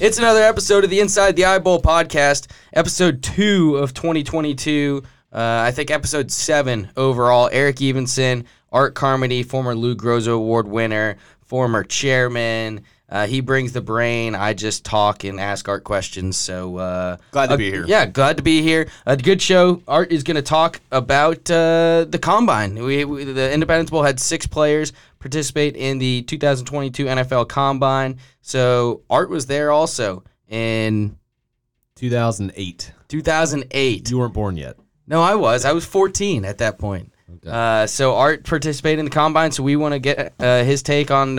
It's another episode of the Inside the Eye Bowl podcast, episode 2 of 2022. I think episode 7 overall. Eric Evanson, Art Carmody, former Lou Groza Award winner, former chairman. He brings the brain. I just talk and ask Art questions. So glad to be here. Yeah, glad to be here. A good show. Art is going to talk about the Combine. We the Independence Bowl had 6 players participate in the 2022 NFL Combine. So Art was there also in 2008. 2008. You weren't born yet. No, I was. I was 14 at that point. Okay. So Art participated in the Combine. So we want to get his take on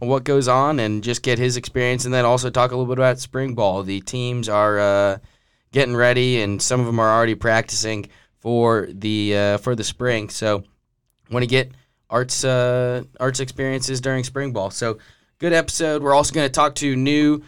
what goes on and just get his experience, and then also talk a little bit about spring ball. The teams are getting ready, and some of them are already practicing for the spring. So want to get Art's experiences during spring ball. So good episode. We're also going to talk to new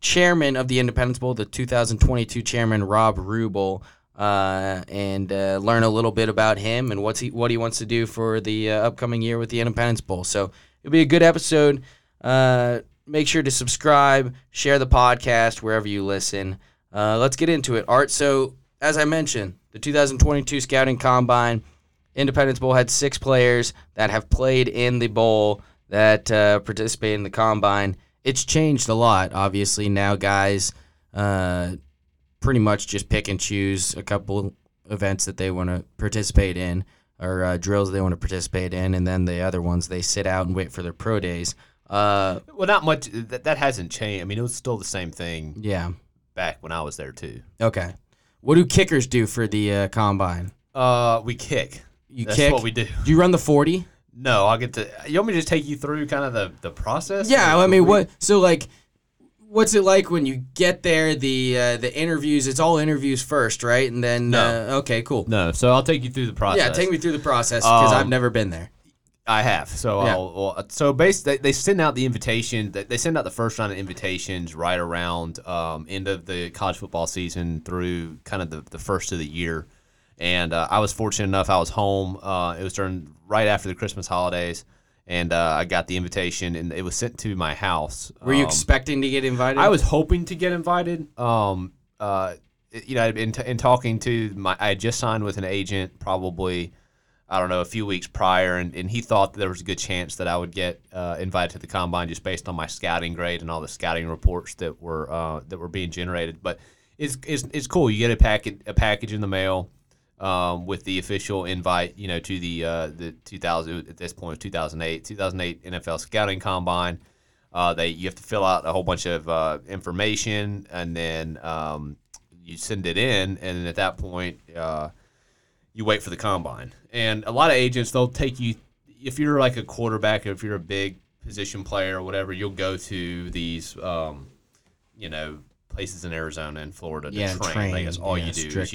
chairman of the Independence Bowl, the 2022 chairman Rob Rubel, and learn a little bit about him and what he wants to do for the upcoming year with the Independence Bowl. So it'll be a good episode. Make sure to subscribe, share the podcast wherever you listen. Let's get into it, Art. So, as I mentioned, the 2022 Scouting Combine, Independence Bowl had 6 players that have played in the bowl that participated in the Combine. It's changed a lot, obviously. Now guys pretty much just pick and choose a couple events that they want to participate in, or drills they want to participate in, and then the other ones, they sit out and wait for their pro days. Well, not much. That hasn't changed. I mean, it was still the same thing back when I was there, too. Okay. What do kickers do for the Combine? We kick. That's what we do. Do you run the 40? No, I'll get to – you want me to just take you through kind of the process? Yeah, I mean, what's it like when you get there, the interviews? It's all interviews first, right? And then, no. Okay, cool. No, so I'll take you through the process. Yeah, take me through the process because I've never been there. I have. So yeah. They send out the invitation. They send out the first round of invitations right around end of the college football season through kind of the first of the year. And I was fortunate enough. I was home. It was during right after the Christmas holidays. And I got the invitation, and it was sent to my house. Were you expecting to get invited? I was hoping to get invited. In talking to I had just signed with an agent probably, I don't know, a few weeks prior, and he thought that there was a good chance that I would get invited to the Combine just based on my scouting grade and all the scouting reports that were being generated. But it's cool. You get a package in the mail. With the official invite, to the 2000 at this point 2008 NFL Scouting Combine, you have to fill out a whole bunch of information, and then you send it in, and then at that point you wait for the Combine. And a lot of agents, they'll take you if you're like a quarterback, or if you're a big position player or whatever, you'll go to these places in Arizona and Florida to train. I guess all you do is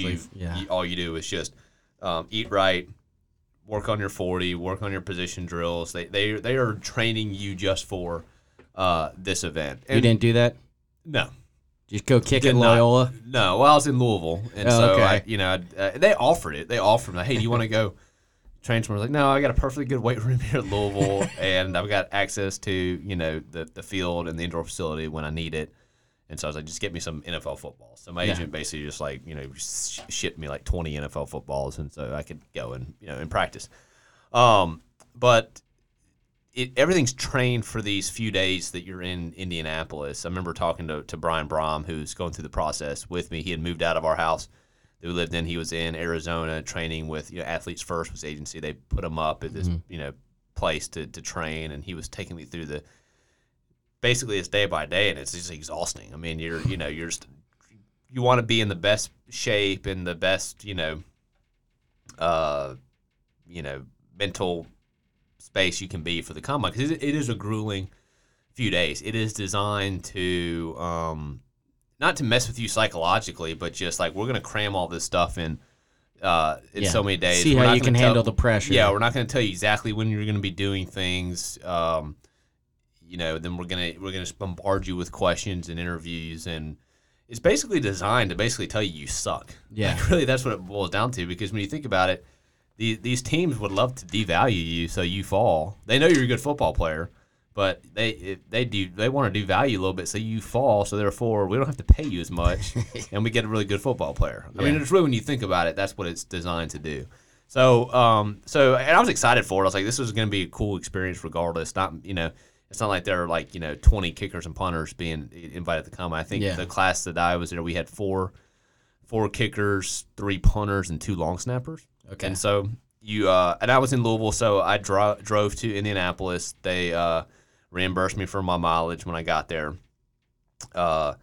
just eat right, work on your 40, work on your position drills. They are training you just for this event. And you didn't do that? No. Just go kick in Loyola? No. Well, I was in Louisville, and okay. They offered it. They offered me, like, hey, do you want to go train somewhere? I was like, no, I got a perfectly good weight room here at Louisville, and I've got access to the field and the indoor facility when I need it. And so I was like, just get me some NFL football. So my agent basically just shipped me like 20 NFL footballs, and so I could go and practice. But everything's trained for these few days that you're in Indianapolis. I remember talking to Brian Brom, who's going through the process with me. He had moved out of our house that we lived in. He was in Arizona training with Athletes First was the agency. They put him up at this place to train, and he was taking me through basically it's day by day, and it's just exhausting. I mean, you want to be in the best shape and the best, mental space you can be for the Combine, because it is a grueling few days. It is designed to not to mess with you psychologically, but just like, we're going to cram all this stuff in so many days. See how you can handle the pressure. Yeah, we're not going to tell you exactly when you're going to be doing things. Then we're gonna bombard you with questions and interviews, and it's basically designed to basically tell you suck. Yeah, really, that's what it boils down to. Because when you think about it, these teams would love to devalue you so you fall. They know you're a good football player, But they want to devalue a little bit, so you fall, so therefore we don't have to pay you as much, and we get a really good football player. I mean, it's really, when you think about it, that's what it's designed to do. So, and I was excited for it. I was like, this was going to be a cool experience regardless. It's not like there are 20 kickers and punters being invited to come. I think the class that I was in, we had four kickers, 3 punters, and 2 long snappers. Okay. And so and I was in Louisville, so I drove to Indianapolis. They reimbursed me for my mileage when I got there. So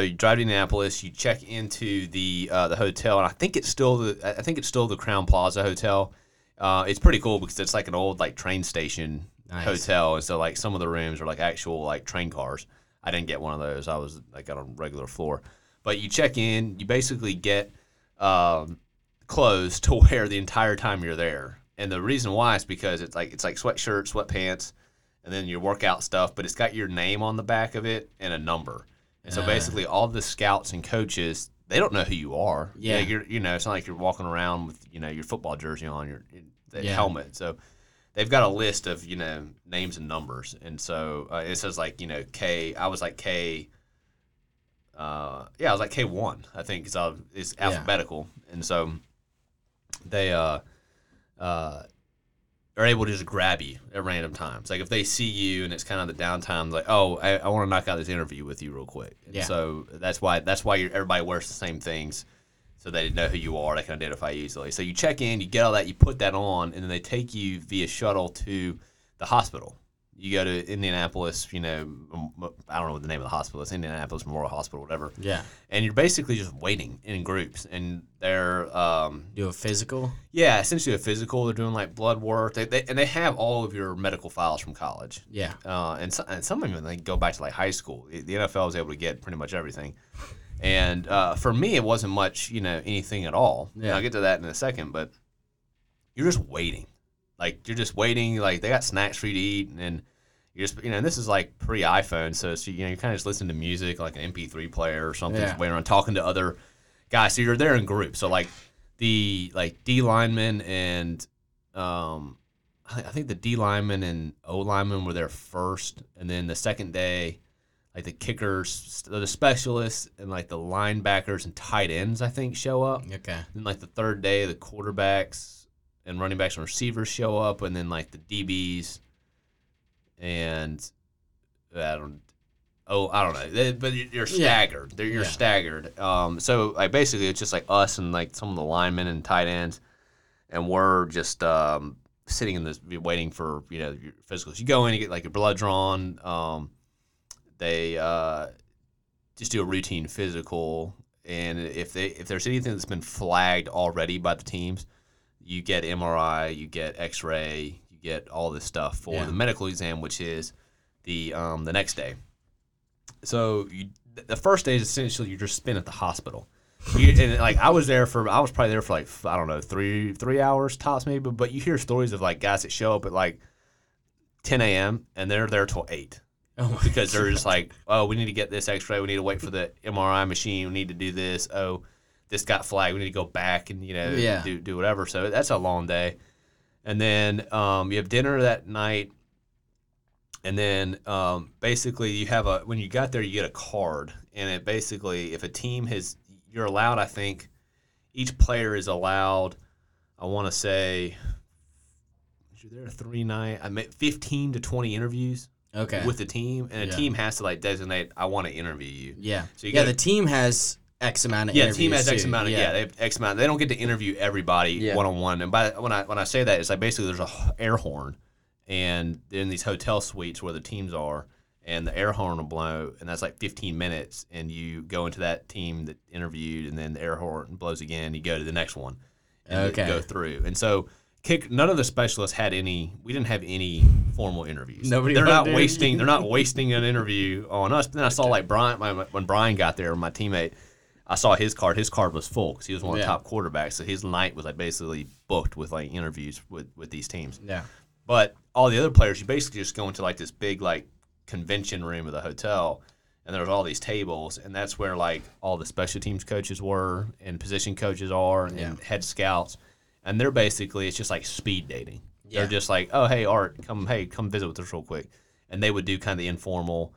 you drive to Indianapolis, you check into the hotel, and I think it's still the Crowne Plaza Hotel. It's pretty cool because it's like an old train station hotel, and so some of the rooms are actual train cars. I didn't get one of those. I was on a regular floor, but you check in, you basically get clothes to wear the entire time you're there, and the reason why is because it's sweatshirts, sweatpants. And then your workout stuff, but it's got your name on the back of it and a number. And so basically all the scouts and coaches, they don't know who you are. Yeah. It's not like you're walking around with, your football jersey on, your helmet. So they've got a list of, names and numbers. And so it says K, I was K. I was K1, I think, because it's alphabetical. Yeah. And so they are able to just grab you at random times. If they see you and it's kind of the downtime, I want to knock out this interview with you real quick. Yeah. So that's why everybody wears the same things, so they know who you are. They can identify you easily. So you check in, you get all that, you put that on, and then they take you via shuttle to the hospital. You go to Indianapolis, I don't know what the name of the hospital is, Indianapolis Memorial Hospital, whatever. Yeah. And you're basically just waiting in groups. And they're do a physical? Yeah, essentially a physical. They're doing blood work. They have all of your medical files from college. Yeah. And some of them, they go back to high school. The NFL was able to get pretty much everything. And for me, it wasn't much, anything at all. Yeah. And I'll get to that in a second, but you're just waiting. You're just waiting. They got snacks for you to eat, and you're just, and this is pre-iPhone, so it's, you kind of just listening to music, an MP3 player or something, just waiting around, talking to other guys. So you're there in groups. So the D linemen and I think the D linemen and O linemen were there first, and then the second day, the kickers, the specialists, and the linebackers and tight ends, I think, show up. Okay. Then the third day, the quarterbacks and running backs and receivers show up, and then the DBs and I don't know. But you're staggered. You're staggered. So basically it's just us and some of the linemen and tight ends, and we're just sitting in this waiting for your physicals. You go in, you get your blood drawn. They just do a routine physical, and if there's anything that's been flagged already by the teams, you get MRI, you get X-ray, you get all this stuff for the medical exam, which is the next day. So the first day is essentially you just spent at the hospital. I was probably there for I don't know, three hours tops maybe. But you hear stories of guys that show up at 10 a.m. and they're there till 8. Oh, because they're just we need to get this X-ray, we need to wait for the MRI machine, we need to do this. Oh, this got flagged, we need to go back and, do whatever. So that's a long day. And then you have dinner that night. And then basically you have when you got there, you get a card. And it basically, if a team you're allowed, I think, each player is allowed, I want to say, you're there 3 nights, 15 to 20 interviews. Okay. With the team. And a team has to, designate, I want to interview you. Yeah. So you the team has X amount of interviews. Yeah, the team has X amount of, they have X amount. They don't get to interview everybody one-on-one. And when I say that, it's basically there's an air horn, and they're in these hotel suites where the teams are, and the air horn will blow, and that's 15 minutes, and you go into that team that interviewed, and then the air horn blows again, you go to the next one, and go through. And so none of the specialists had we didn't have any formal interviews. They're not wasting an interview on us. But then I saw when Brian got there, my teammate, I saw his card. His card was full because he was one of the top quarterbacks. So his night was basically booked with interviews with these teams. Yeah. But all the other players, you basically just go into this big convention room of the hotel, and there's all these tables, and that's where all the special teams coaches were, and position coaches are, and head scouts, and they're basically it's just speed dating. Yeah. They're just oh hey Art, come visit with us real quick. and they would do kind of the informal.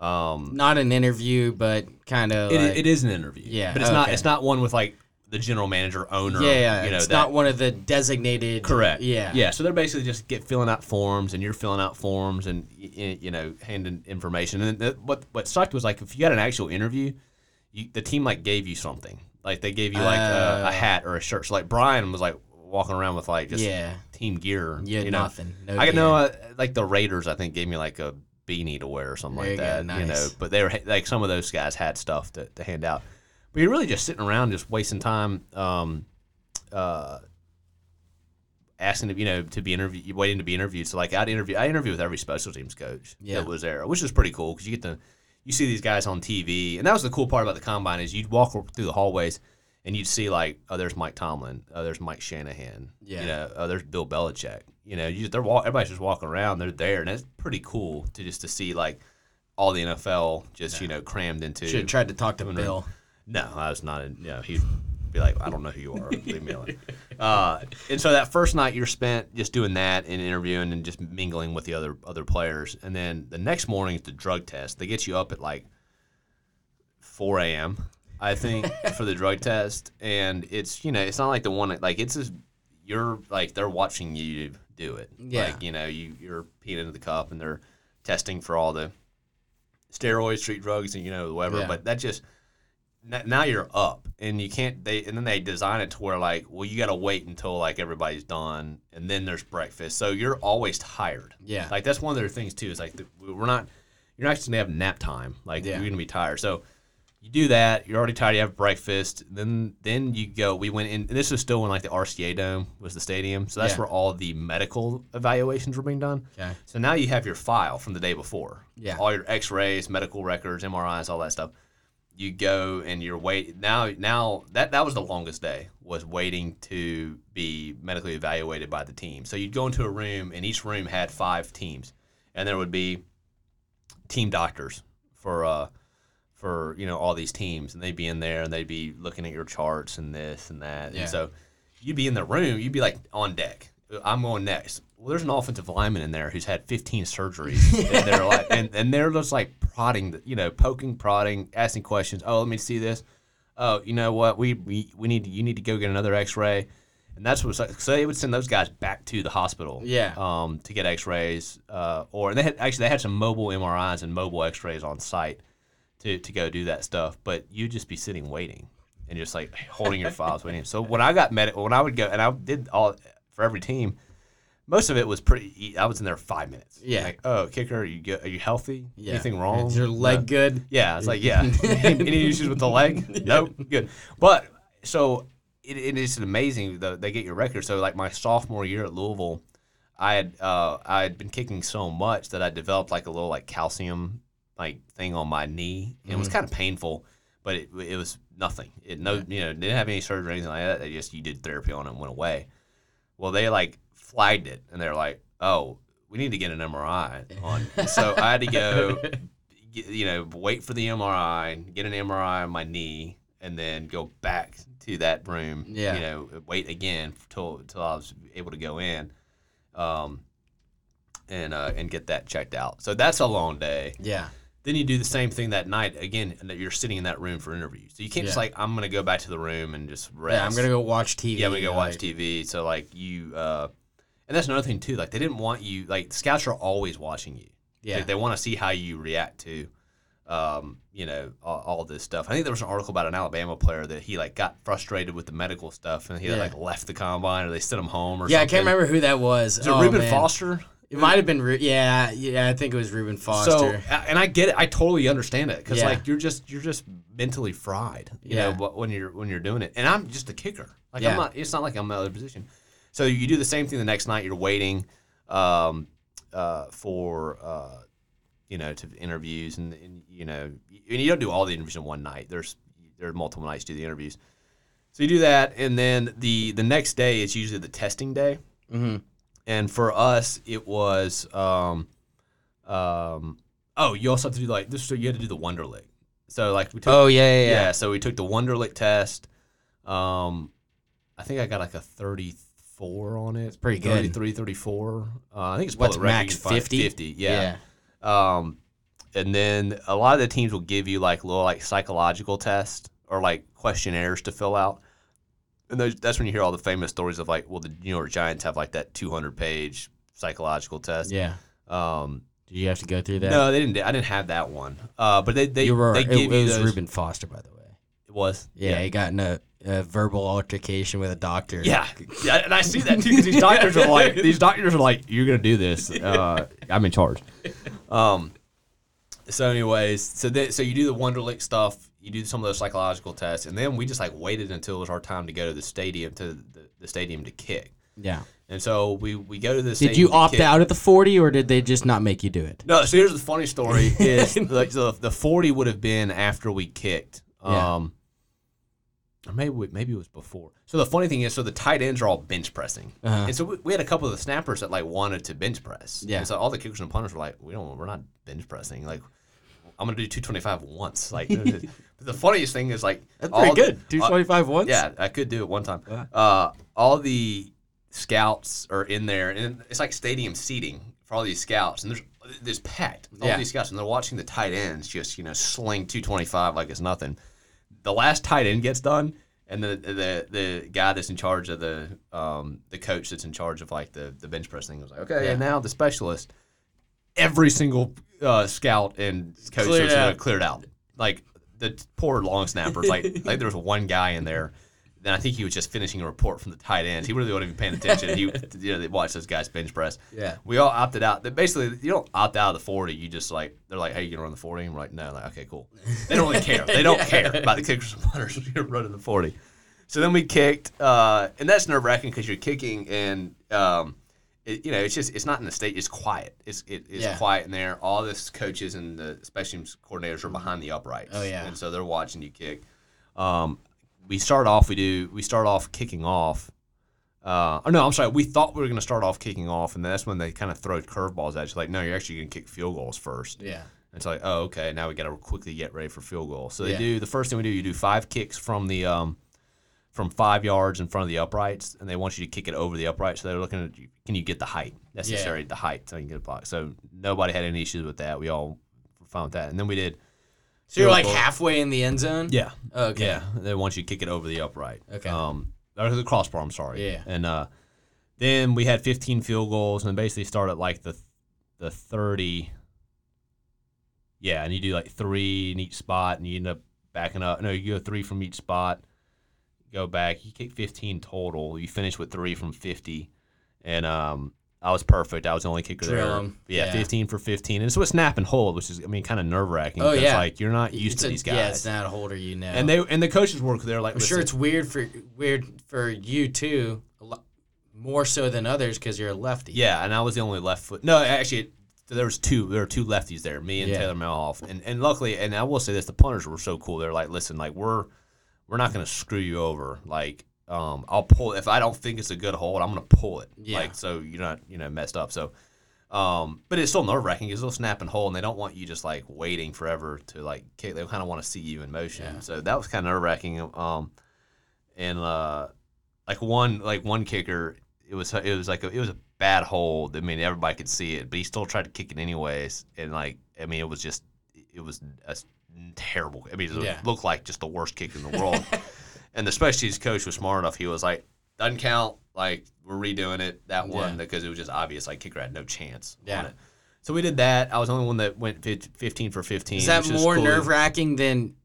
Not an interview, but kind of. It is an interview. Yeah, but it's not one with like the general manager, owner. Yeah, you know, it's not one of the designated. Correct. Yeah. So they're basically just filling out forms, and you're filling out forms, and you know, handing information. And what sucked was like if you got an actual interview, the team like gave you something. Like they gave you like a hat or a shirt. So like Brian was like walking around with like just team gear. Yeah, you know? Nothing. No I know like the Raiders I think gave me like a beanie to wear or something there like that. Go, nice. You know, but they were like some of those guys had stuff to hand out. But you're really just sitting around just wasting time asking to, you know, to be interviewed, waiting to be interviewed. So like I interview with every special teams coach that was there, which is pretty cool cuz you see these guys on TV, and that was the cool part about the Combine is you'd walk through the hallways and you'd see like, oh, there's Mike Tomlin, oh, there's Mike Shanahan, you know, oh, there's Bill Belichick, you know, everybody's just walking around, they're there, and it's pretty cool to see like all the NFL just you know crammed into. Should have tried to talk to Bill. No, I was not. You know, he'd be like, I don't know who you are, leave me alone. And so that first night you're spent just doing that and interviewing and just mingling with the other players. And then the next morning is the drug test. They get you up at like 4 a.m., I think, for the drug test. And it's, you know, it's not like the one that, like, it's just, you're like, they're watching you do it. Yeah. Like, you know, you're peeing into the cup and they're testing for all the steroids, street drugs, and, you know, whatever. Yeah. But that just, now you're up and you can't, and then they design it to where like, well, you got to wait until like everybody's done and then there's breakfast. So you're always tired. Yeah. Like that's one of their things too, is like you're not actually going to have nap time. Like you're going to be tired. So you do that. You're already tired. You have breakfast. Then you go, we went in, and this was still when like the RCA Dome was the stadium. So that's where all the medical evaluations were being done. Okay. So now you have your file from the day before. Yeah. All your x-rays, medical records, MRIs, all that stuff. You go and you're waiting. Now that was the longest day, was waiting to be medically evaluated by the team. So you'd go into a room, and each room had 5 teams, and there would be team doctors for you know all these teams, and they'd be in there and they'd be looking at your charts and this and that. Yeah. And so you'd be in the room, you'd be like on deck. I'm going next. Well, there's an offensive lineman in there who's had 15 surgeries, and they're like, and they're just like prodding, you know, poking, prodding, asking questions. Oh, let me see this. Oh, you know what? We need you need to go get another X-ray, and that's what. So they would send those guys back to the hospital, to get X-rays, and they had some mobile MRIs and mobile X-rays on site to go do that stuff. But you'd just be sitting waiting and just like holding your files waiting. So when I got when I would go and I did all for every team. Most of it was pretty. I was in there 5 minutes. Yeah. Like, oh, kicker, are you good? Are you healthy? Yeah. Anything wrong? Is your leg good? Yeah. It's like, yeah. Any issues with the leg? Nope. Good. But so it is amazing that they get your record. So like my sophomore year at Louisville, I had been kicking so much that I developed like a little like calcium like thing on my knee. It was kind of painful, but it was nothing. You know, didn't have any surgery or anything like that. They just you did therapy on it and went away. Well, they like flagged it, and they're like, "Oh, we need to get an MRI on." So I had to go, you know, wait for the MRI, get an MRI on my knee, and then go back to that room. Yeah. You know, wait again till I was able to go in, and get that checked out. So that's a long day. Yeah. Then you do the same thing that night again, and that you're sitting in that room for interviews. So you can't just like, I'm gonna go back to the room and just rest. Yeah, I'm gonna go watch TV. Yeah, we go watch TV. So like you, and that's another thing too. Like they didn't want you. Like scouts are always watching you. Yeah, like, they want to see how you react to, you know, all this stuff. I think there was an article about an Alabama player that he like got frustrated with the medical stuff, and he like left the Combine, or they sent him home, or something. I can't remember who that was. Is it Reuben Foster? It might have been, I think it was Reuben Foster. So, and I get it, I totally understand it, because like you're just mentally fried, you know, when you're doing it. And I'm just a kicker, like I'm not. It's not like I'm in another position. So you do the same thing the next night. You're waiting, for you know, to interviews, and you know, and you don't do all the interviews in one night. There are multiple nights to do the interviews. So you do that, and then the next day is usually the testing day. Mm-hmm. And for us, it was, you also have to do like this. So you had to do the Wonderlic. So like we took, so we took the Wonderlic test. I think I got like a 34 on it. It's pretty good. 33, 34. I think it's probably max 50. 50. Yeah. And then a lot of the teams will give you like little like psychological tests or like questionnaires to fill out. And those, that's when you hear all the famous stories of like, well, the New York Giants have like that 200-page psychological test. Yeah. Did you have to go through that? No, they didn't. I didn't have that one. But they you were, they give it, you it was those. Reuben Foster, by the way. It was. Yeah. He got in a verbal altercation with a doctor. Yeah. And I see that too because these doctors are like, you're gonna do this. I'm in charge. So, anyways, so you do the Wonderlic stuff. You do some of those psychological tests, and then we just like waited until it was our time to go to the stadium to kick. Yeah. And so we go to the stadium. Did you opt out at the 40, or did they just not make you do it? No. So here's the funny story: is like the 40 would have been after we kicked. Or maybe it was before. So the funny thing is, so the tight ends are all bench pressing, and so we had a couple of the snappers that like wanted to bench press. Yeah. And so all the kickers and punters were like, we're not bench pressing. Like, I'm gonna do 225 once. Like, the funniest thing is like, that's pretty good. 225 once. Yeah, I could do it one time. All the scouts are in there, and it's like stadium seating for all these scouts, and there's packed all these scouts, and they're watching the tight ends just sling 225 like it's nothing. The last tight end gets done, and the guy that's in charge of the coach that's in charge of like the bench press thing was like, okay, and now the specialist. Every single scout and coach was cleared out. Like the poor long snappers. Like there was one guy in there, and I think he was just finishing a report from the tight ends. He really wasn't even paying attention. They watched those guys bench press. Yeah, we all opted out. Basically, you don't opt out of the 40. You just like they're like, hey, you gonna run the 40? And we're like, no. Like, okay, cool. They don't really care. They don't care about the kickers and punters. You're running the 40. So then we kicked, and that's nerve wracking because you're kicking and. It's not in the state. It's quiet. It's quiet in there. All the coaches and the special teams coordinators are behind the uprights. Oh yeah, and so they're watching you kick. We start off kicking off. We thought we were going to start off kicking off, and that's when they kind of throw curveballs at you. Like, no, you're actually going to kick field goals first. Yeah. And it's like, oh, okay. Now we got to quickly get ready for field goal. So they do the first thing we do. You do 5 kicks from the from 5 yards in front of the uprights, and they want you to kick it over the uprights. So they're looking at, can you get the height? Necessary, the height so you can get a block. So nobody had any issues with that. We all were fine with that. And then we did. So you're like halfway in the end zone? Yeah. Oh, okay. Yeah, they want you to kick it over the upright. Okay. Or the crossbar, I'm sorry. Yeah. And then we had 15 field goals, and basically start at like the 30. Yeah, and you do like 3 in each spot, and you end up backing up. No, you go 3 from each spot. Go back, you kick 15 total. You finish with 3 from 50, and I was perfect. I was the only kicker there. Yeah, 15 for 15, and so it's snap and hold, which is kind of nerve wracking. Oh yeah, like you're not used to these guys. Yeah, it's not a holder, And the coaches work there. Like, I'm sure it's weird for you too, more so than others because you're a lefty. Yeah, and I was the only left foot. No, actually, there were 2 lefties there, me and Taylor Melhoff, and luckily, and I will say this, the punters were so cool. They're like, listen, like we're not going to screw you over. Like, I'll pull it. If I don't think it's a good hold, I'm going to pull it. Yeah. Like, so you're not, messed up. So, but it's still nerve wracking. It's still snap and hold, and they don't want you just like waiting forever to like kick. They kind of want to see you in motion. Yeah. So that was kind of nerve wracking. One kicker, it was a bad hold. I mean, everybody could see it, but he still tried to kick it anyways. And like, I mean, it was terrible. I mean, it looked like just the worst kick in the world. And the special teams coach was smart enough. He was like, doesn't count. Like, we're redoing it, that one, because it was just obvious. Like, kicker had no chance on it. So we did that. I was the only one that went 15 for 15. Is that more nerve-wracking than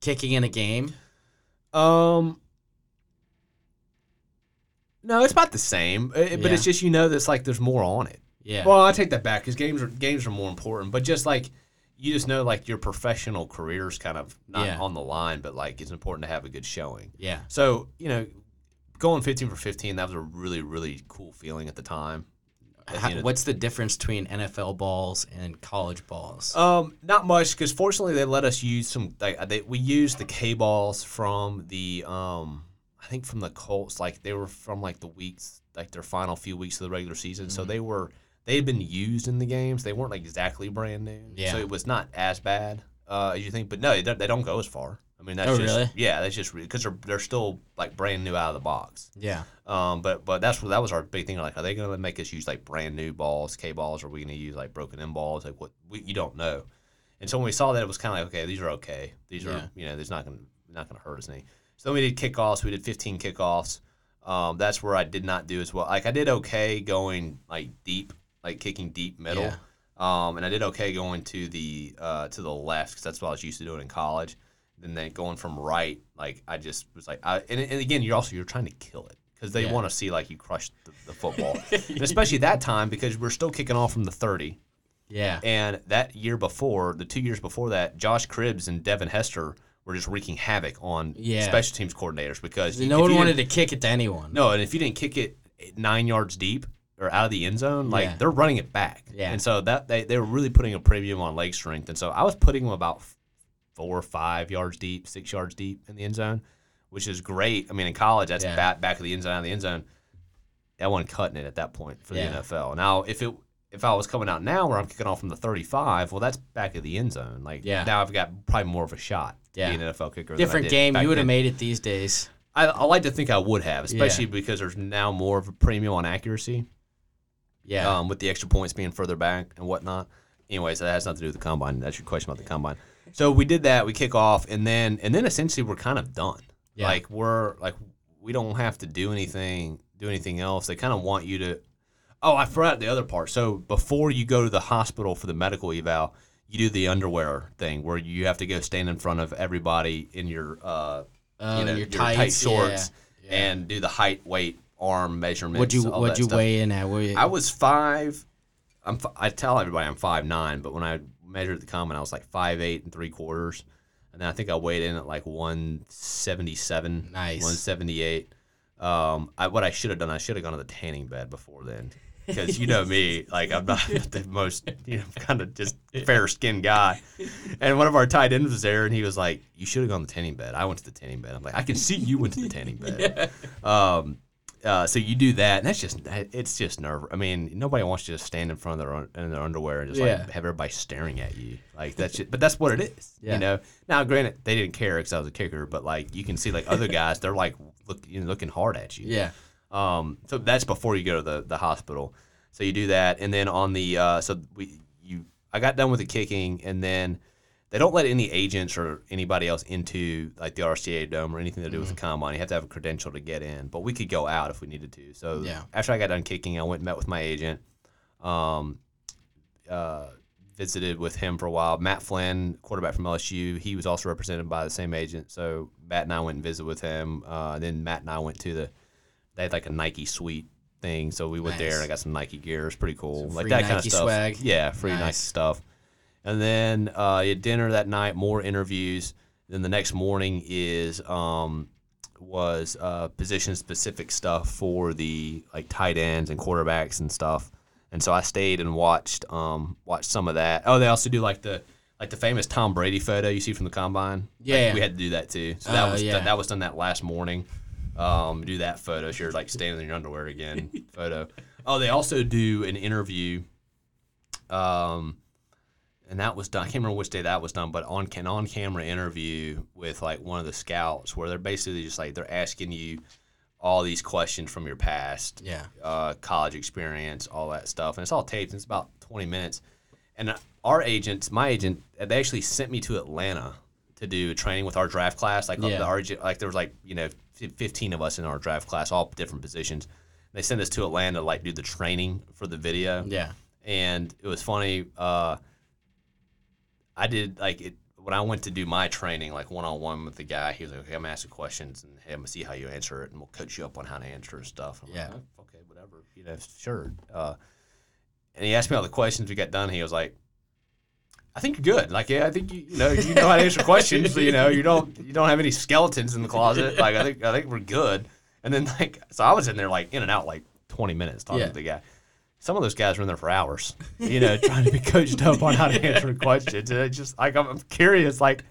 kicking in a game? No, it's about the same. But it's just, that's like there's more on it. Yeah. Well, I take that back because games are more important. But just like, you just know, like, your professional career's kind of not on the line, but, like, it's important to have a good showing. Yeah. So, going 15 for 15, that was a really, really cool feeling at the time. What's the difference between NFL balls and college balls? Not much, because fortunately they let us use some we used the K-balls from the I think from the Colts. Like, they were from, like, the weeks, like, their final few weeks of the regular season. Mm-hmm. So they were – they had been used in the games. They weren't, like, exactly brand new. Yeah. So it was not as bad as you think. But, no, they don't go as far. I I mean, that's that's just because they're still like brand new out of the box. Yeah. But that was our big thing. Like, are they going to make us use like brand new balls, K balls? Or are we going to use like broken in balls? Like, you don't know. And so when we saw that, it was kind of like, okay, these are okay. These are there's not going to hurt us any. So then we did kickoffs. We did 15 kickoffs. That's where I did not do as well. Like, I did okay going like deep, like kicking deep middle. Yeah. And I did okay going to the left because that's what I was used to doing in college. And then going from right, like I just was like, and again, you're trying to kill it because they want to see like you crush the football, and especially that time because we're still kicking off from the 30. Yeah. And that year before, the 2 years before that, Josh Cribbs and Devin Hester were just wreaking havoc on special teams coordinators because no one wanted to kick it to anyone. No, and if you didn't kick it 9 yards deep or out of the end zone, like they're running it back. Yeah. And so that they were really putting a premium on leg strength, and so I was putting them about 4 or 5 yards deep, 6 yards deep in the end zone, which is great. I mean, in college, that's back of the end zone, out of the end zone. That wasn't cutting it at that point for the NFL. Now, if I was coming out now where I'm kicking off from the 35, well, that's back of the end zone. Like now, I've got probably more of a shot to be an NFL kicker. Different game. You would have made it these days. I like to think I would have, especially because there's now more of a premium on accuracy. Yeah, with the extra points being further back and whatnot. Anyway, so that has nothing to do with the combine. That's your question about the combine. So we did that. We kick off, and then essentially we're kind of done. Yeah. Like we don't have to do anything else. They kind of want you to. Oh, I forgot the other part. So before you go to the hospital for the medical eval, you do the underwear thing where you have to go stand in front of everybody in your your tight shorts and do the height, weight, arm measurements. What'd you weigh in at? I was 5. I tell everybody I'm 5'9", but when I measured the combine, I was like 5'8" and 3/4, and then I think I weighed in at like 177, 178. What I should have done, I should have gone to the tanning bed before then, because you know me, like I'm not the most kind of just fair skinned guy. And one of our tight ends was there, and he was like, "You should have gone to the tanning bed." I went to the tanning bed. I'm like, "I can see you went to the tanning bed." Yeah. So you do that, and it's just nerve. I mean, nobody wants to just stand in front of their underwear and just like have everybody staring at you. Like that's just, but that's what it is, you know. Now, granted, they didn't care because I was a kicker, but like you can see, like other guys, they're like looking hard at you. Yeah. So that's before you go to the hospital. So you do that, and then on the I got done with the kicking, and then they don't let any agents or anybody else into like the RCA Dome or anything to do with the combine. You have to have a credential to get in, but we could go out if we needed to. So after I got done kicking, I went and met with my agent, visited with him for a while. Matt Flynn, quarterback from LSU, he was also represented by the same agent. So Matt and I went and visited with him. Then Matt and I went to they had like a Nike suite thing. So we went there and I got some Nike gear. It's pretty cool. Some like that Nike kind of stuff. Swag. Yeah, free Nike stuff. And then you had dinner that night, more interviews. Then the next morning was position specific stuff for the like tight ends and quarterbacks and stuff. And so I stayed and watched some of that. Oh, they also do like the famous Tom Brady photo you see from the combine. Yeah, we had to do that too. So that that was done that last morning. Do that photo. So you're like standing in your underwear again. Photo. Oh, they also do an interview. And that was done. I can't remember which day that was done, but on camera interview with like one of the scouts, where they're basically just like they're asking you all these questions from your past, college experience, all that stuff, and it's all taped. And it's about 20 minutes. And my agent, they actually sent me to Atlanta to do training with our draft class. Like there was like 15 of us in our draft class, all different positions. They sent us to Atlanta to like do the training for the video. Yeah, and it was funny. I did, when I went to do my training, like, one-on-one with the guy, he was like, okay, I'm going to ask you questions, and hey, I'm going to see how you answer it, and we'll coach you up on how to answer and stuff. And I'm like, okay, whatever, sure. And he asked me all the questions. We got done, he was like, I think you're good. Like, yeah, I think you know how to answer questions, so, you don't have any skeletons in the closet. Like, I think we're good. And then, like, so I was in there, like, in and out, like, 20 minutes talking to the guy. Some of those guys were in there for hours, trying to be coached up on how to answer questions. And it's just like I'm curious, like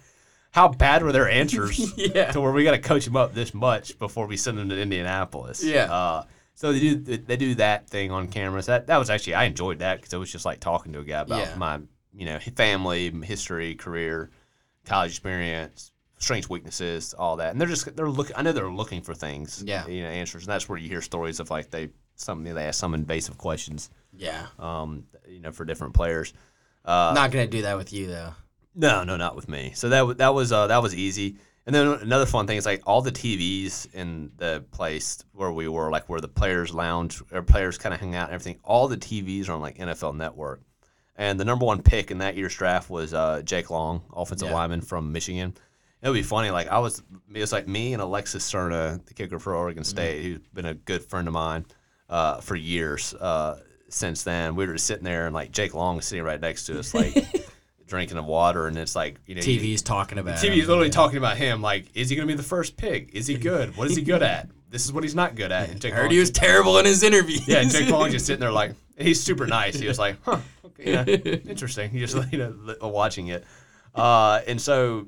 how bad were their answers to where we got to coach them up this much before we send them to Indianapolis? Yeah. So they do that thing on camera. So that was actually I enjoyed that because it was just like talking to a guy about my family, history, career, college experience, strengths, weaknesses, all that. And they're looking. I know they're looking for things. Yeah. You know, answers, and that's where you hear stories of like they ask some invasive questions. Yeah. You know, for different players. Not gonna do that with you though. No, not with me. So that was easy. And then another fun thing is like all the TVs in the place where we were, like where the players lounge or players kind of hung out and everything. All the TVs are on like NFL Network. And the number one pick in that year's draft was Jake Long, offensive lineman from Michigan. It would be funny. Like it was like me and Alexis Serna, the kicker for Oregon State, who's been a good friend of mine for years since then. We were just sitting there, and like Jake Long was sitting right next to us, like drinking of water, and it's like, you know, TV's talking about him. TV's literally talking about him. Like, is he going to be the first pick? Is he good? What is he good at? This is what he's not good at. And Jake Long, he was terrible in his interview. Yeah, Jake Long just sitting there like, he's super nice. He was like, huh, okay, yeah, interesting. He just, you know, watching it. And so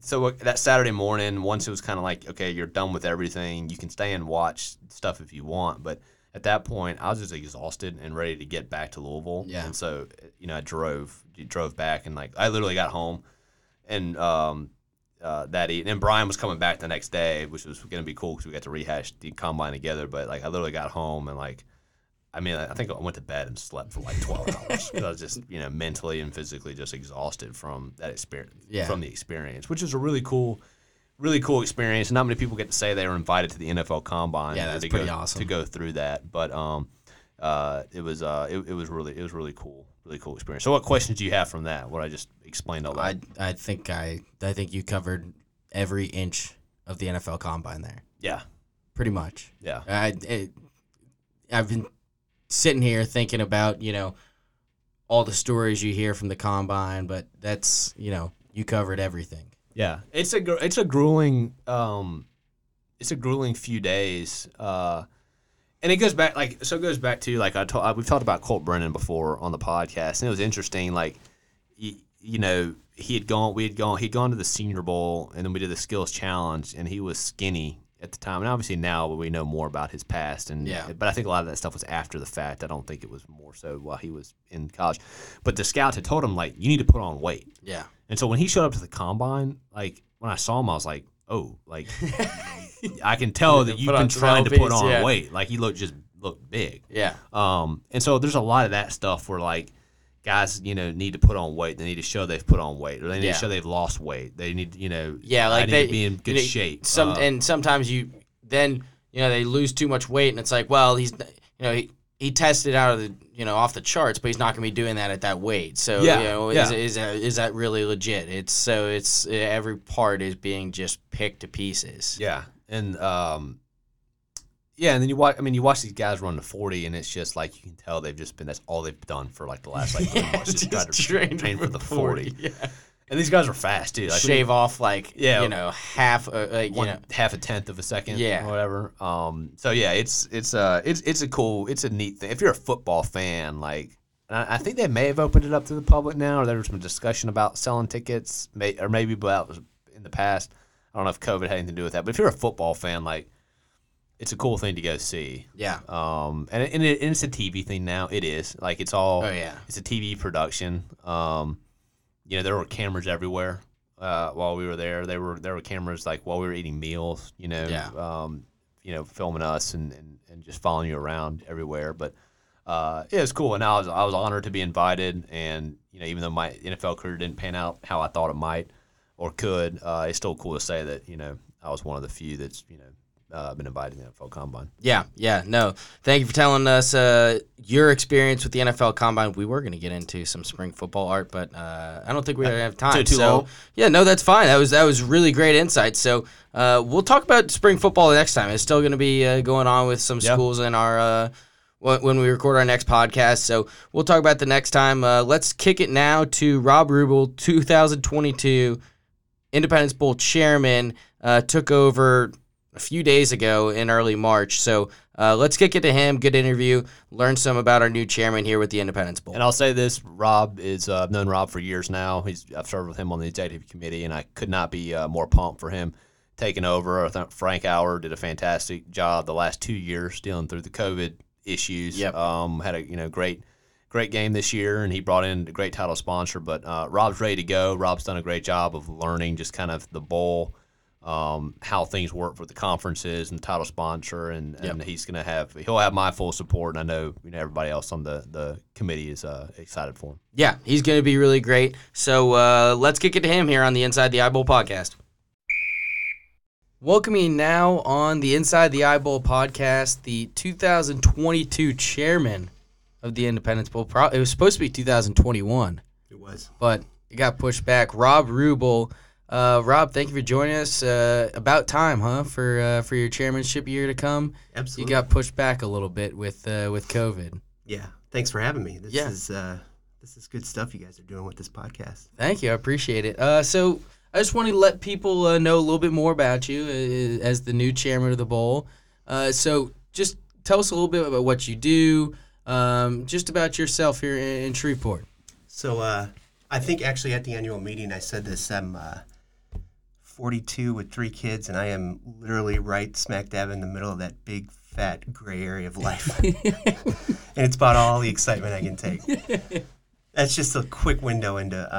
that Saturday morning, once it was kind of like, okay, you're done with everything. You can stay and watch stuff if you want. But at that point, I was just exhausted and ready to get back to Louisville. Yeah. And so, you know, I drove back, and like I literally got home and that evening. And Brian was coming back the next day, which was going to be cool because we got to rehash the combine together. But like I literally got home and like, I mean, I think I went to bed and slept for like 12 hours because I was just, you know, mentally and physically just exhausted from that experience, from the experience, which is a really cool experience. Not many people get to say they were invited to the NFL Combine. Yeah, that's pretty awesome to go through that. But it was really cool experience. So, what questions do you have from that? What I just explained all that. I think you covered every inch of the NFL Combine there. Yeah, pretty much. Yeah, I've been sitting here thinking about, you know, all the stories you hear from the Combine, but that's, you know, you covered everything. Yeah, it's a grueling few days, and it goes back to like we've talked about Colt Brennan before on the podcast, and it was interesting. Like, he'd gone to the Senior Bowl, and then we did the Skills Challenge, and he was skinny at the time, and obviously now we know more about his past, and but I think a lot of that stuff was after the fact. I don't think it was more so while he was in college, but the scouts had told him like, you need to put on weight. Yeah. And so when he showed up to the Combine, like when I saw him, I was like, oh, like I can tell that you've been trying to put on weight. Like he looked big. Yeah. And so there's a lot of that stuff where like guys, you know, need to put on weight. They need to show they've put on weight, or they need to show they've lost weight. They need, you know, like they need to be in good shape. And sometimes they lose too much weight, and it's like, well, he's, you know, he tested out of the, you know, off the charts, but he's not going to be doing that at that weight. So, is that really legit? It's every part is being just picked to pieces. Yeah. And, and then you watch these guys run the 40, and it's just like, you can tell they've just been, that's all they've done for like the last, like, 2 months, just train for the 40. Yeah. And these guys are fast, too. Like, shave off, like, you know, half a tenth of a second, or whatever. So yeah, it's a neat thing. If you're a football fan, like, I think they may have opened it up to the public now, or there was some discussion about selling tickets, or maybe that was in the past. I don't know if COVID had anything to do with that. But if you're a football fan, like, it's a cool thing to go see. Yeah. And it's a TV thing now. It is, like, it's all. Oh yeah. It's a TV production. You know, there were cameras everywhere while we were there. There were cameras like while we were eating meals, you know, you know, filming us and just following you around everywhere. But it was cool, and I was honored to be invited. And, you know, even though my NFL career didn't pan out how I thought it might or could, it's still cool to say that, you know, I was one of the few that's, you know, been invited to the NFL Combine. Yeah, no. Thank you for telling us your experience with the NFL Combine. We were going to get into some spring football, Art, but I don't think we have time. Too long. Yeah, no, that's fine. That was really great insight. So we'll talk about spring football next time. It's still going to be going on with some schools in our when we record our next podcast. So we'll talk about the next time. Let's kick it now to Rob Rubel, 2022 Independence Bowl chairman, took over a few days ago in early March. So let's kick it to him. Good interview. Learn some about our new chairman here with the Independence Bowl. And I'll say this, Rob is, I've known Rob for years now. I've served with him on the executive committee, and I could not be more pumped for him taking over. I think Frank Auer did a fantastic job the last 2 years dealing through the COVID issues. Had a, you know, great great game this year, and he brought in a great title sponsor. But Rob's ready to go. Rob's done a great job of learning just kind of the bowl, how things work for the conferences and the title sponsor, and he'll have my full support. And I know everybody else on the committee is excited for him. Yeah, he's going to be really great. So let's kick it to him here on the Inside the Eye Bowl podcast. Welcoming now on the Inside the Eye Bowl podcast, the 2022 chairman of the Independence Bowl. It was supposed to be 2021. It was. But it got pushed back. Rob Rubel. Rob, thank you for joining us. About time, huh, for your chairmanship year to come? Absolutely. You got pushed back a little bit with COVID. Yeah. Thanks for having me. This is good stuff you guys are doing with this podcast. Thank you. I appreciate it. So I just want to let people know a little bit more about you as the new chairman of the bowl. So just tell us a little bit about what you do, just about yourself here in Shreveport. So I think actually at the annual meeting I said this, I'm 42 with 3 kids, and I am literally right smack dab in the middle of that big, fat, gray area of life. And it's about all the excitement I can take. That's just a quick window into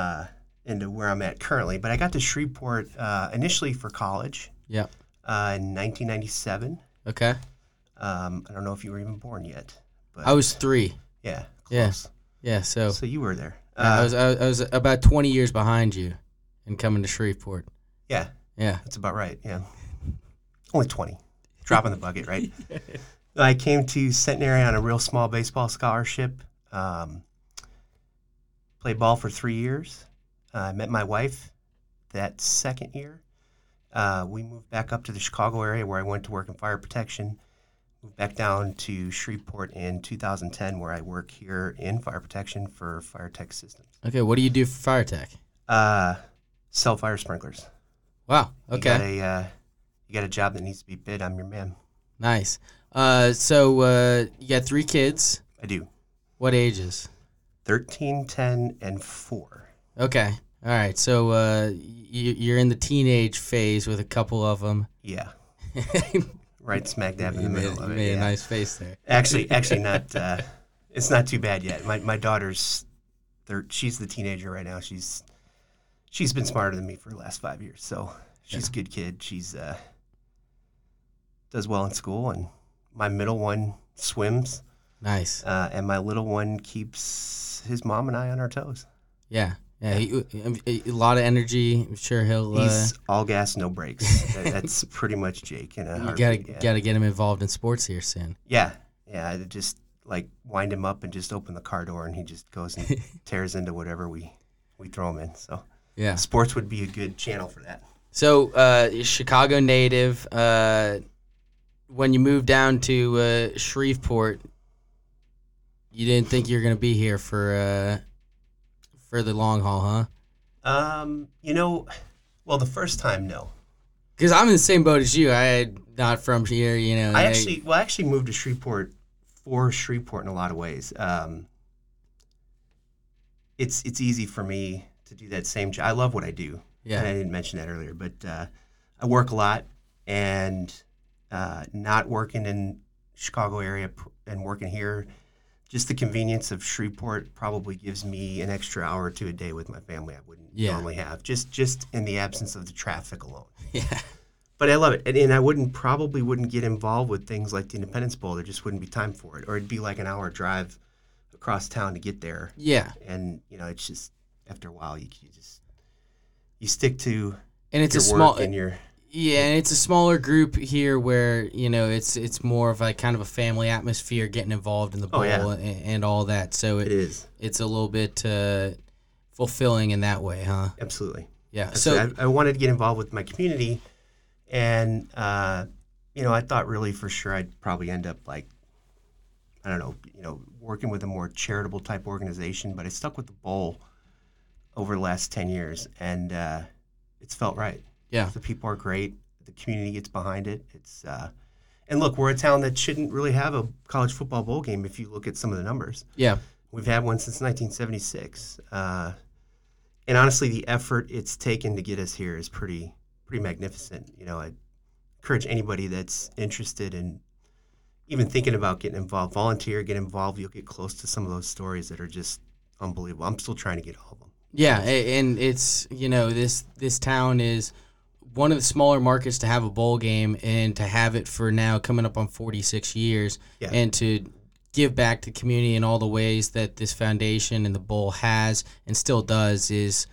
where I'm at currently, but I got to Shreveport initially for college. Yeah. In 1997. Okay. I don't know if you were even born yet. But I was 3. Yeah. Close. Yeah. Yeah. So you were there. I was about 20 years behind you, in coming to Shreveport. Yeah. Yeah. That's about right. Yeah. Only 20. Drop in the bucket, right? Yeah. I came to Centenary on a real small baseball scholarship. Played ball for 3 years. I met my wife that second year. We moved back up to the Chicago area where I went to work in fire protection. Moved back down to Shreveport in 2010 where I work here in fire protection for Fire Tech Systems. Okay, what do you do for Fire Tech? Sell fire sprinklers. Wow, okay. You got a job that needs to be bid. I'm your man. Nice. So you got 3 kids? I do. What ages? 13, 10, and 4. Okay. All right. So you're in the teenage phase with a couple of them. Yeah. Right smack dab in the middle of it. You made a nice face there. Actually not. It's not too bad yet. My daughter's third. She's the teenager right now. She's been smarter than me for the last 5 years. So she's a good kid. She's does well in school, and my middle one swims. Nice. And my little one keeps his mom and I on our toes. Yeah. Yeah, a lot of energy. I'm sure he'll. He's all gas, no brakes. That's pretty much Jake. You gotta get him involved in sports here soon. Yeah. I just wind him up and just open the car door, and he just goes and tears into whatever we throw him in. So yeah, sports would be a good channel for that. So Chicago native. When you moved down to Shreveport, you didn't think you were gonna be here for the long haul, huh? Well, the first time, no. Because I'm in the same boat as you. I'm not from here, I actually moved to Shreveport for Shreveport in a lot of ways. It's easy for me to do that same job. I love what I do. Yeah. And I didn't mention that earlier, but I work a lot, and not working in Chicago area and working here, just the convenience of Shreveport probably gives me an extra hour or 2 a day with my family I wouldn't normally have, just in the absence of the traffic alone. Yeah. But I love it. And I probably wouldn't get involved with things like the Independence Bowl. There just wouldn't be time for it. Or it'd be like an hour drive across town to get there. Yeah. And, it's just, after a while, you stick to and it's a smaller group here where, it's more of kind of a family atmosphere, getting involved in the bowl and all that. So it is. It's a little bit fulfilling in that way, huh? Absolutely. Yeah. Absolutely. So I wanted to get involved with my community, and, I thought really for sure I'd probably end up working with a more charitable type organization, but I stuck with the bowl over the last 10 years, and it's felt right. Yeah, the people are great. The community gets behind it. It's and look, we're a town that shouldn't really have a college football bowl game if you look at some of the numbers. Yeah, we've had one since 1976, and honestly, the effort it's taken to get us here is pretty magnificent. I encourage anybody that's interested in even thinking about getting involved, volunteer, get involved, you'll get close to some of those stories that are just unbelievable. I'm still trying to get all of them. Yeah, and it's, you know, this town is one of the smaller markets to have a bowl game and to have it for now coming up on 46 years and to give back to the community in all the ways that this foundation and the bowl has and still does is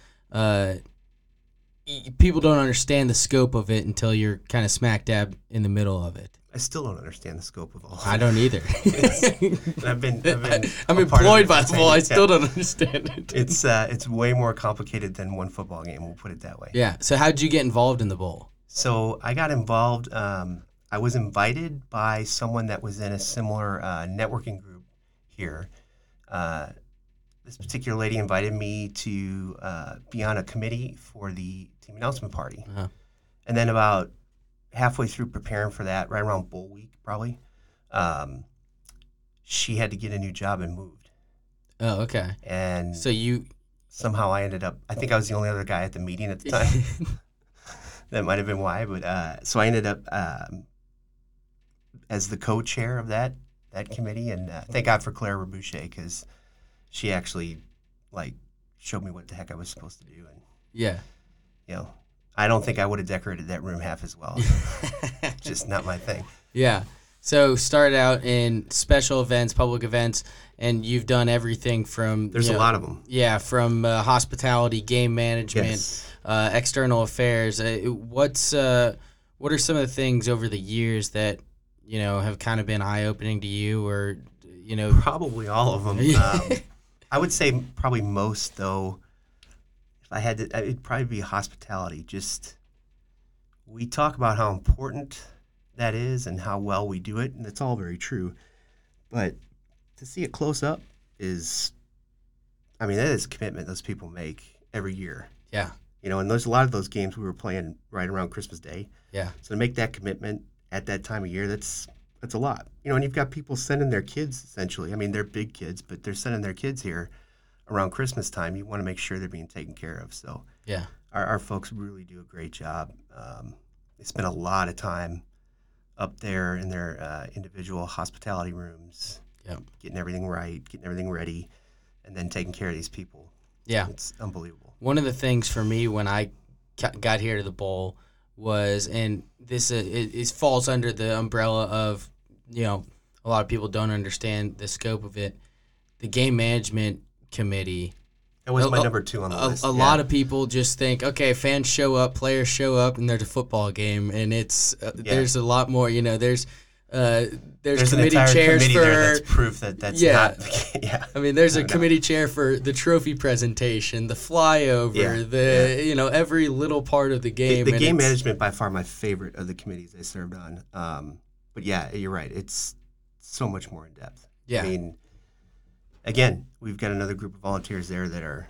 people don't understand the scope of it until you're kind of smack dab in the middle of it. I still don't understand the scope of all of it. I don't either. I'm employed by the bowl. I still don't understand it. It's way more complicated than one football game. We'll put it that way. Yeah. So how did you get involved in the bowl? So I got involved. I was invited by someone that was in a similar networking group here. This particular lady invited me to be on a committee for the team announcement party. Uh-huh. And then about halfway through preparing for that, right around bowl week probably, she had to get a new job and moved. Oh, okay. And so you somehow I ended up, I think I was the only other guy at the meeting at the time. That might have been why, but so I ended up as the co-chair of that committee, and thank God for Claire Rabouchet, because she actually showed me what the heck I was supposed to do, and you know, I don't think I would have decorated that room half as well. Just not my thing. Yeah. So started out in special events, public events, and you've done everything from... There's a lot of them. Yeah, from hospitality, game management, external affairs. What are some of the things over the years that, you know, have kind of been eye-opening to you or, you know... Probably all of them. I would say probably most, though... I had to, it'd probably be hospitality. Just, we talk about how important that is and how well we do it, and it's all very true. But to see it close up is, I mean, that is a commitment those people make every year. Yeah. You know, and there's a lot of those games we were playing right around Christmas Day. Yeah. So to make that commitment at that time of year, that's a lot. You know, and you've got people sending their kids, essentially. I mean, they're big kids, but they're sending their kids here. Around Christmas time, you want to make sure they're being taken care of. So yeah, our folks really do a great job. They spend a lot of time up there in their individual hospitality rooms, getting everything right, getting everything ready, and then taking care of these people. Yeah. It's unbelievable. One of the things for me when I got here to the bowl was, and this it falls under the umbrella of, you know, a lot of people don't understand the scope of it, the game management committee. That was my number two on the list. A lot of people just think, okay, fans show up, players show up, and there's a football game, and it's there's a lot more. You know, there's committee chairs committee for there that's proof that's not the game. I mean, there's committee chair for the trophy presentation, the flyover, you know, every little part of the game. The game management by far my favorite of the committees I served on. But yeah, you're right. It's so much more in depth. Yeah. I mean, again, we've got another group of volunteers there that are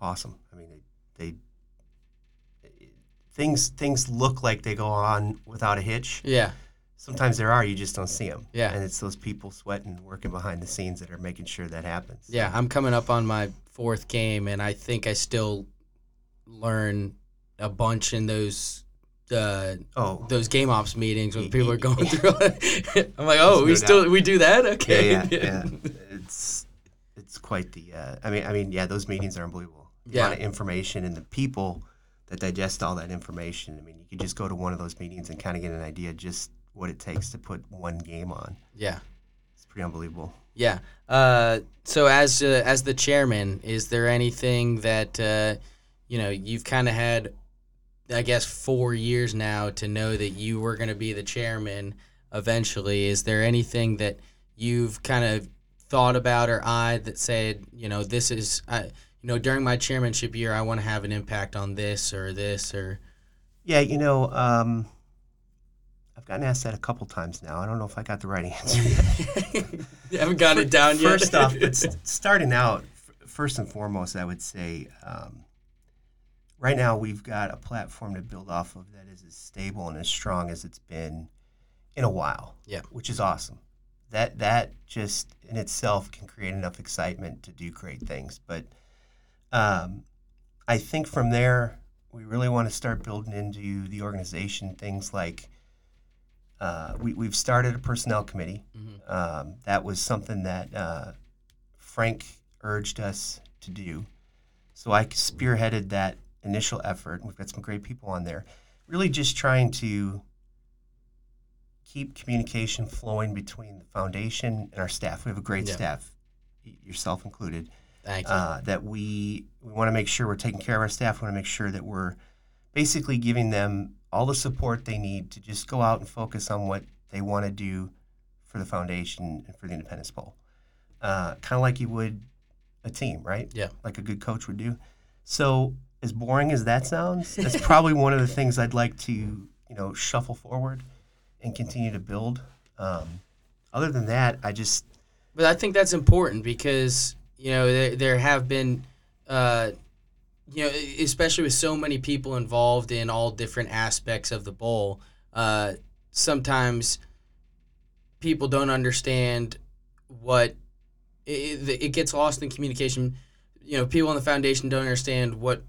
awesome. I mean, they things look like they go on without a hitch. Yeah. Sometimes there are, you just don't see them. Yeah. And it's those people sweating, working behind the scenes that are making sure that happens. Yeah, I'm coming up on my fourth game, and I think I still learn a bunch in those game ops meetings when people are going through. I'm like, oh, we do that? Okay. Yeah. It's quite the those meetings are unbelievable. The amount of information and the people that digest all that information. I mean, you can just go to one of those meetings and kind of get an idea just what it takes to put one game on. Yeah. It's pretty unbelievable. Yeah. So as the chairman, is there anything that you know, you've kind of had, I guess, 4 years now to know that you were going to be the chairman eventually? Is there anything that you've kind of thought about or eyed that said, you know, this is, during my chairmanship year, I want to have an impact on this or? Yeah, you know, I've gotten asked that a couple times now. I don't know if I got the right answer yet. You haven't got it down yet? First off, but starting out, first and foremost, I would say right now we've got a platform to build off of that is as stable and as strong as it's been in a while, which is awesome. That just in itself can create enough excitement to do great things. But I think from there, we really want to start building into the organization things like We've started a personnel committee. Mm-hmm. That was something that Frank urged us to do. So I spearheaded that initial effort. We've got some great people on there. Really just trying to keep communication flowing between the foundation and our staff. We have a great staff, yourself included. Thank you. That we want to make sure we're taking care of our staff. We want to make sure that we're basically giving them all the support they need to just go out and focus on what they want to do for the foundation and for the Independence Bowl. Kind of like you would a team, right? Yeah. Like a good coach would do. So as boring as that sounds, that's probably one of the things I'd like to, shuffle forward and continue to build. Other than that, But I think that's important because, there have been especially with so many people involved in all different aspects of the bowl, sometimes people don't understand what it gets lost in communication. People in the foundation don't understand what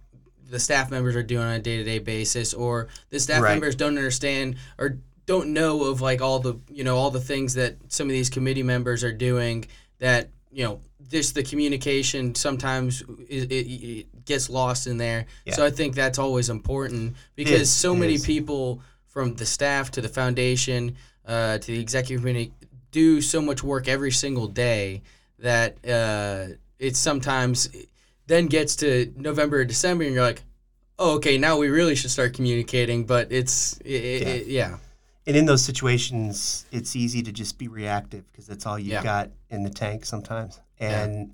the staff members are doing on a day-to-day basis, or the staff members don't understand or don't know of like all the things that some of these committee members are doing that, just the communication sometimes it gets lost in there. Yeah. So I think that's always important because so many people from the staff to the foundation to the executive committee do so much work every single day that it sometimes then gets to November or December and you're like, oh, okay, now we really should start communicating. But it's. And in those situations, it's easy to just be reactive because that's all you've got in the tank sometimes. And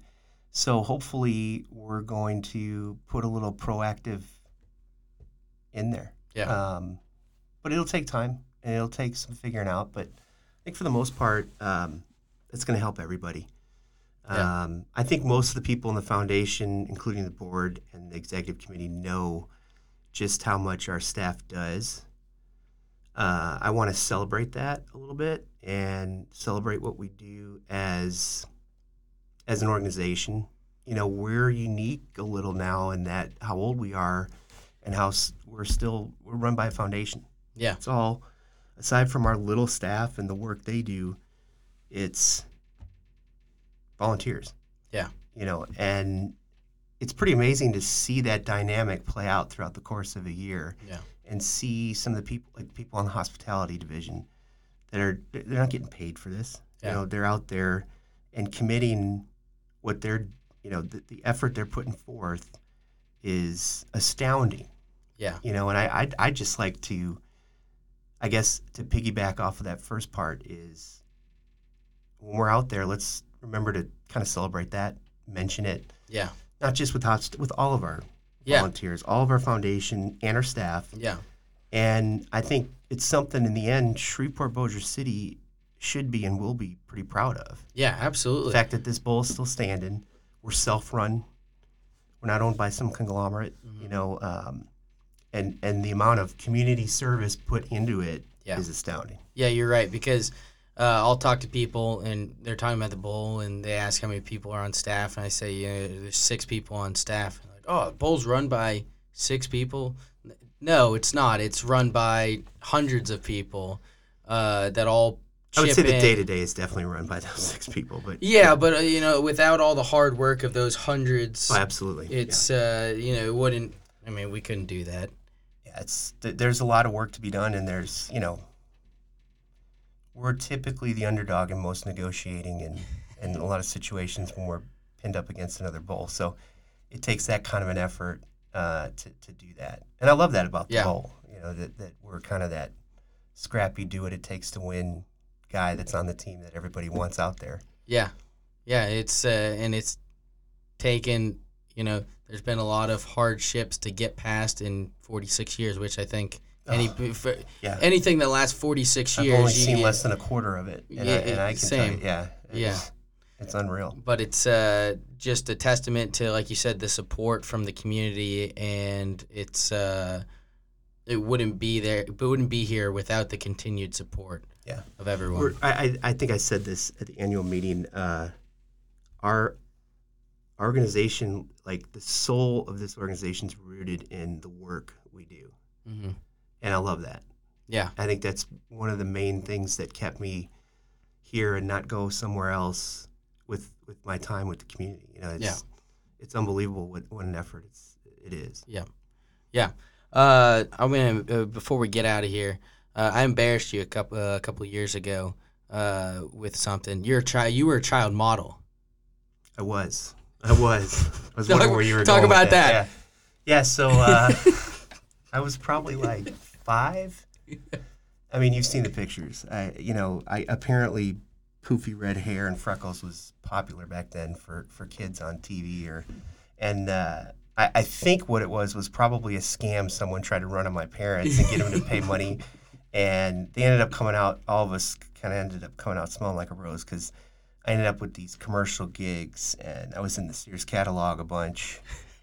so hopefully we're going to put a little proactive in there. Yeah. But it'll take time and it'll take some figuring out. But I think for the most part, it's going to help everybody. Yeah. I think most of the people in the foundation, including the board and the executive committee, know just how much our staff does. I want to celebrate that a little bit and celebrate what we do as an organization. We're unique a little now in that how old we are and how we're run by a foundation. Yeah. It's all, aside from our little staff and the work they do, it's volunteers. Yeah. And it's pretty amazing to see that dynamic play out throughout the course of a year. Yeah. And see some of the people, like people on the hospitality division, they're not getting paid for this. Yeah. They're out there and committing what they're, the effort they're putting forth is astounding. Yeah. And I just like to, I guess, to piggyback off of that first part is when we're out there, let's remember to kind of celebrate that, mention it. Yeah. Not just with all of our volunteers, all of our foundation and our staff. Yeah. And I think it's something in the end Shreveport-Bossier City should be and will be pretty proud of. Yeah, absolutely. The fact that this bowl is still standing. We're self-run. We're not owned by some conglomerate, and the amount of community service put into it is astounding. Yeah, you're right, because I'll talk to people, and they're talking about the bowl, and they ask how many people are on staff, and I say, there's 6 people on staff. Oh, bowl's run by 6 people? No, it's not. It's run by hundreds of people that all chip in. I would say the day-to-day is definitely run by those 6 people. But but, without all the hard work of those hundreds. Oh, absolutely. It's, it wouldn't, we couldn't do that. Yeah, there's a lot of work to be done, and there's, we're typically the underdog in most negotiating and a lot of situations when we're pinned up against another bowl. So it takes that kind of an effort to do that. And I love that about the bowl, that we're kind of that scrappy do-what-it-takes-to-win guy that's on the team that everybody wants out there. Yeah. Yeah, it's and it's taken, there's been a lot of hardships to get past in 46 years, which I think anything that lasts 46 years. I've only seen less than a quarter of it. And I can tell you, it's unreal. But it's just a testament to, like you said, the support from the community, and it's it wouldn't be here without the continued support of everyone. I think I said this at the annual meeting. Our organization, like the soul of this organization, is rooted in the work we do, and I love that. Yeah. I think that's one of the main things that kept me here and not go somewhere else with my time with the community. You know, it's unbelievable what an effort it is. Yeah. Yeah. I mean, before we get out of here, I embarrassed you a couple of years ago with something. You were a child model. I was. I was wondering where you were going about with that. Yeah. So I was probably like 5. I mean, you've seen the pictures. I apparently poofy red hair and freckles was popular back then for kids on TV I think what it was probably a scam someone tried to run on my parents and get them to pay money, and they ended up coming out. All of us kind of ended up coming out smelling like a rose because I ended up with these commercial gigs, and I was in the Sears catalog a bunch.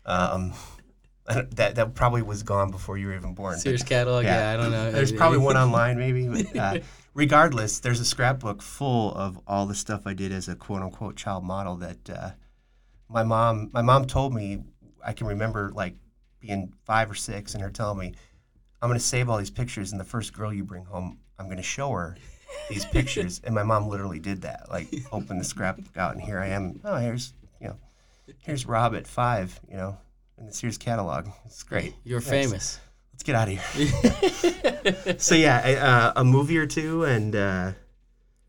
That probably was gone before you were even born. Sears catalog, I don't know. There's probably one online maybe. But, regardless, there's a scrapbook full of all the stuff I did as a quote unquote child model that my mom told me. I can remember like being 5 or 6 and her telling me, I'm going to save all these pictures, and the first girl you bring home, I'm going to show her these pictures. And my mom literally did that, like opened the scrapbook out, and here I am. Oh, here's Rob at 5, in the Sears catalog. It's great. You're famous. Let's get out of here. So a movie or two and...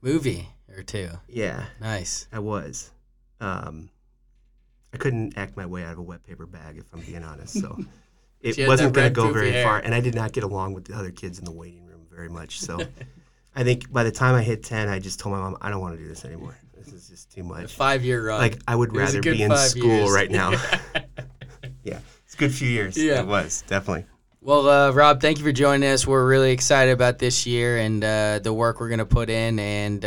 movie or two. Yeah. Nice. I was. I couldn't act my way out of a wet paper bag, if I'm being honest. So it wasn't going to go very far, and I did not get along with the other kids in the waiting room very much. So I think by the time I hit 10, I just told my mom, I don't want to do this anymore. This is just too much. A 5-year run. Like, I would rather be in school right now. Yeah, it's a good few years. Yeah. It was, definitely. Well, Rob, thank you for joining us. We're really excited about this year and the work we're going to put in, and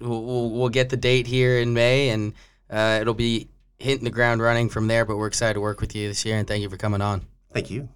we'll get the date here in May, and it'll be hitting the ground running from there, but we're excited to work with you this year, and thank you for coming on. Thank you.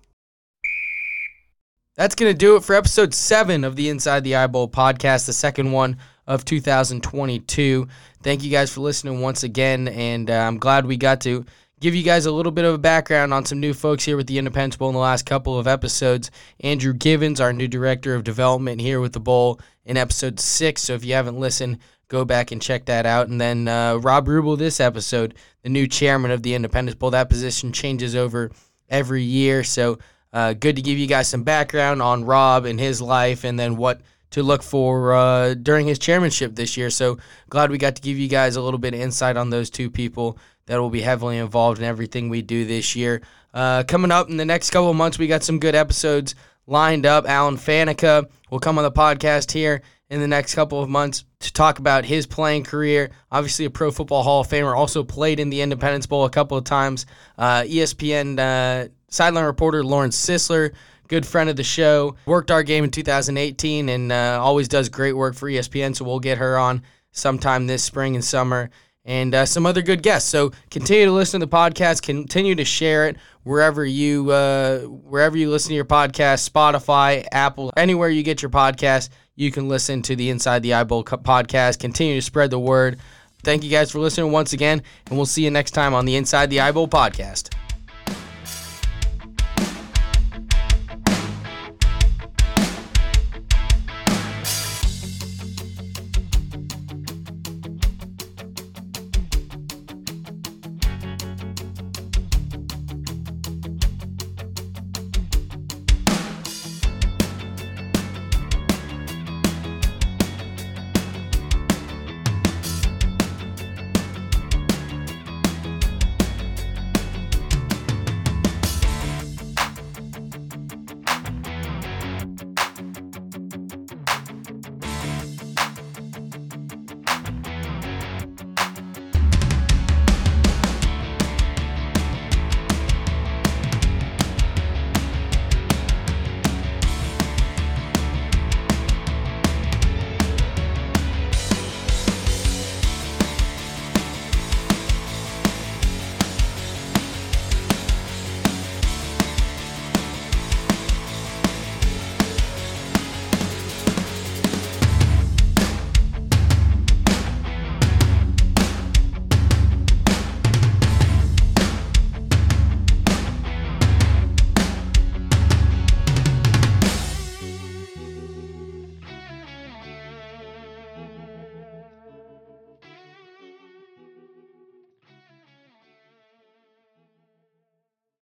That's going to do it for episode 7 of the Inside the Eye Bowl podcast, the second one of 2022. Thank you guys for listening once again, and I'm glad we got to give you guys a little bit of a background on some new folks here with the Independence Bowl in the last couple of episodes. Andrew Givens, our new director of development here with the Bowl in episode 6, so if you haven't listened, go back and check that out. And then Rob Rubel this episode, the new chairman of the Independence Bowl. That position changes over every year. So good to give you guys some background on Rob and his life and then what to look for during his chairmanship this year. So glad we got to give you guys a little bit of insight on those two people that will be heavily involved in everything we do this year. Coming up in the next couple of months, we got some good episodes lined up. Alan Faneca will come on the podcast here in the next couple of months to talk about his playing career. Obviously a Pro Football Hall of Famer, also played in the Independence Bowl a couple of times. ESPN sideline reporter Lauren Sisler, good friend of the show, worked our game in 2018 and always does great work for ESPN, so we'll get her on sometime this spring and summer. And some other good guests. So continue to listen to the podcast. Continue to share it wherever you listen to your podcast, Spotify, Apple, anywhere you get your podcast. You can listen to the Inside the Eye Bowl podcast. Continue to spread the word. Thank you guys for listening once again, and we'll see you next time on the Inside the Eye Bowl podcast.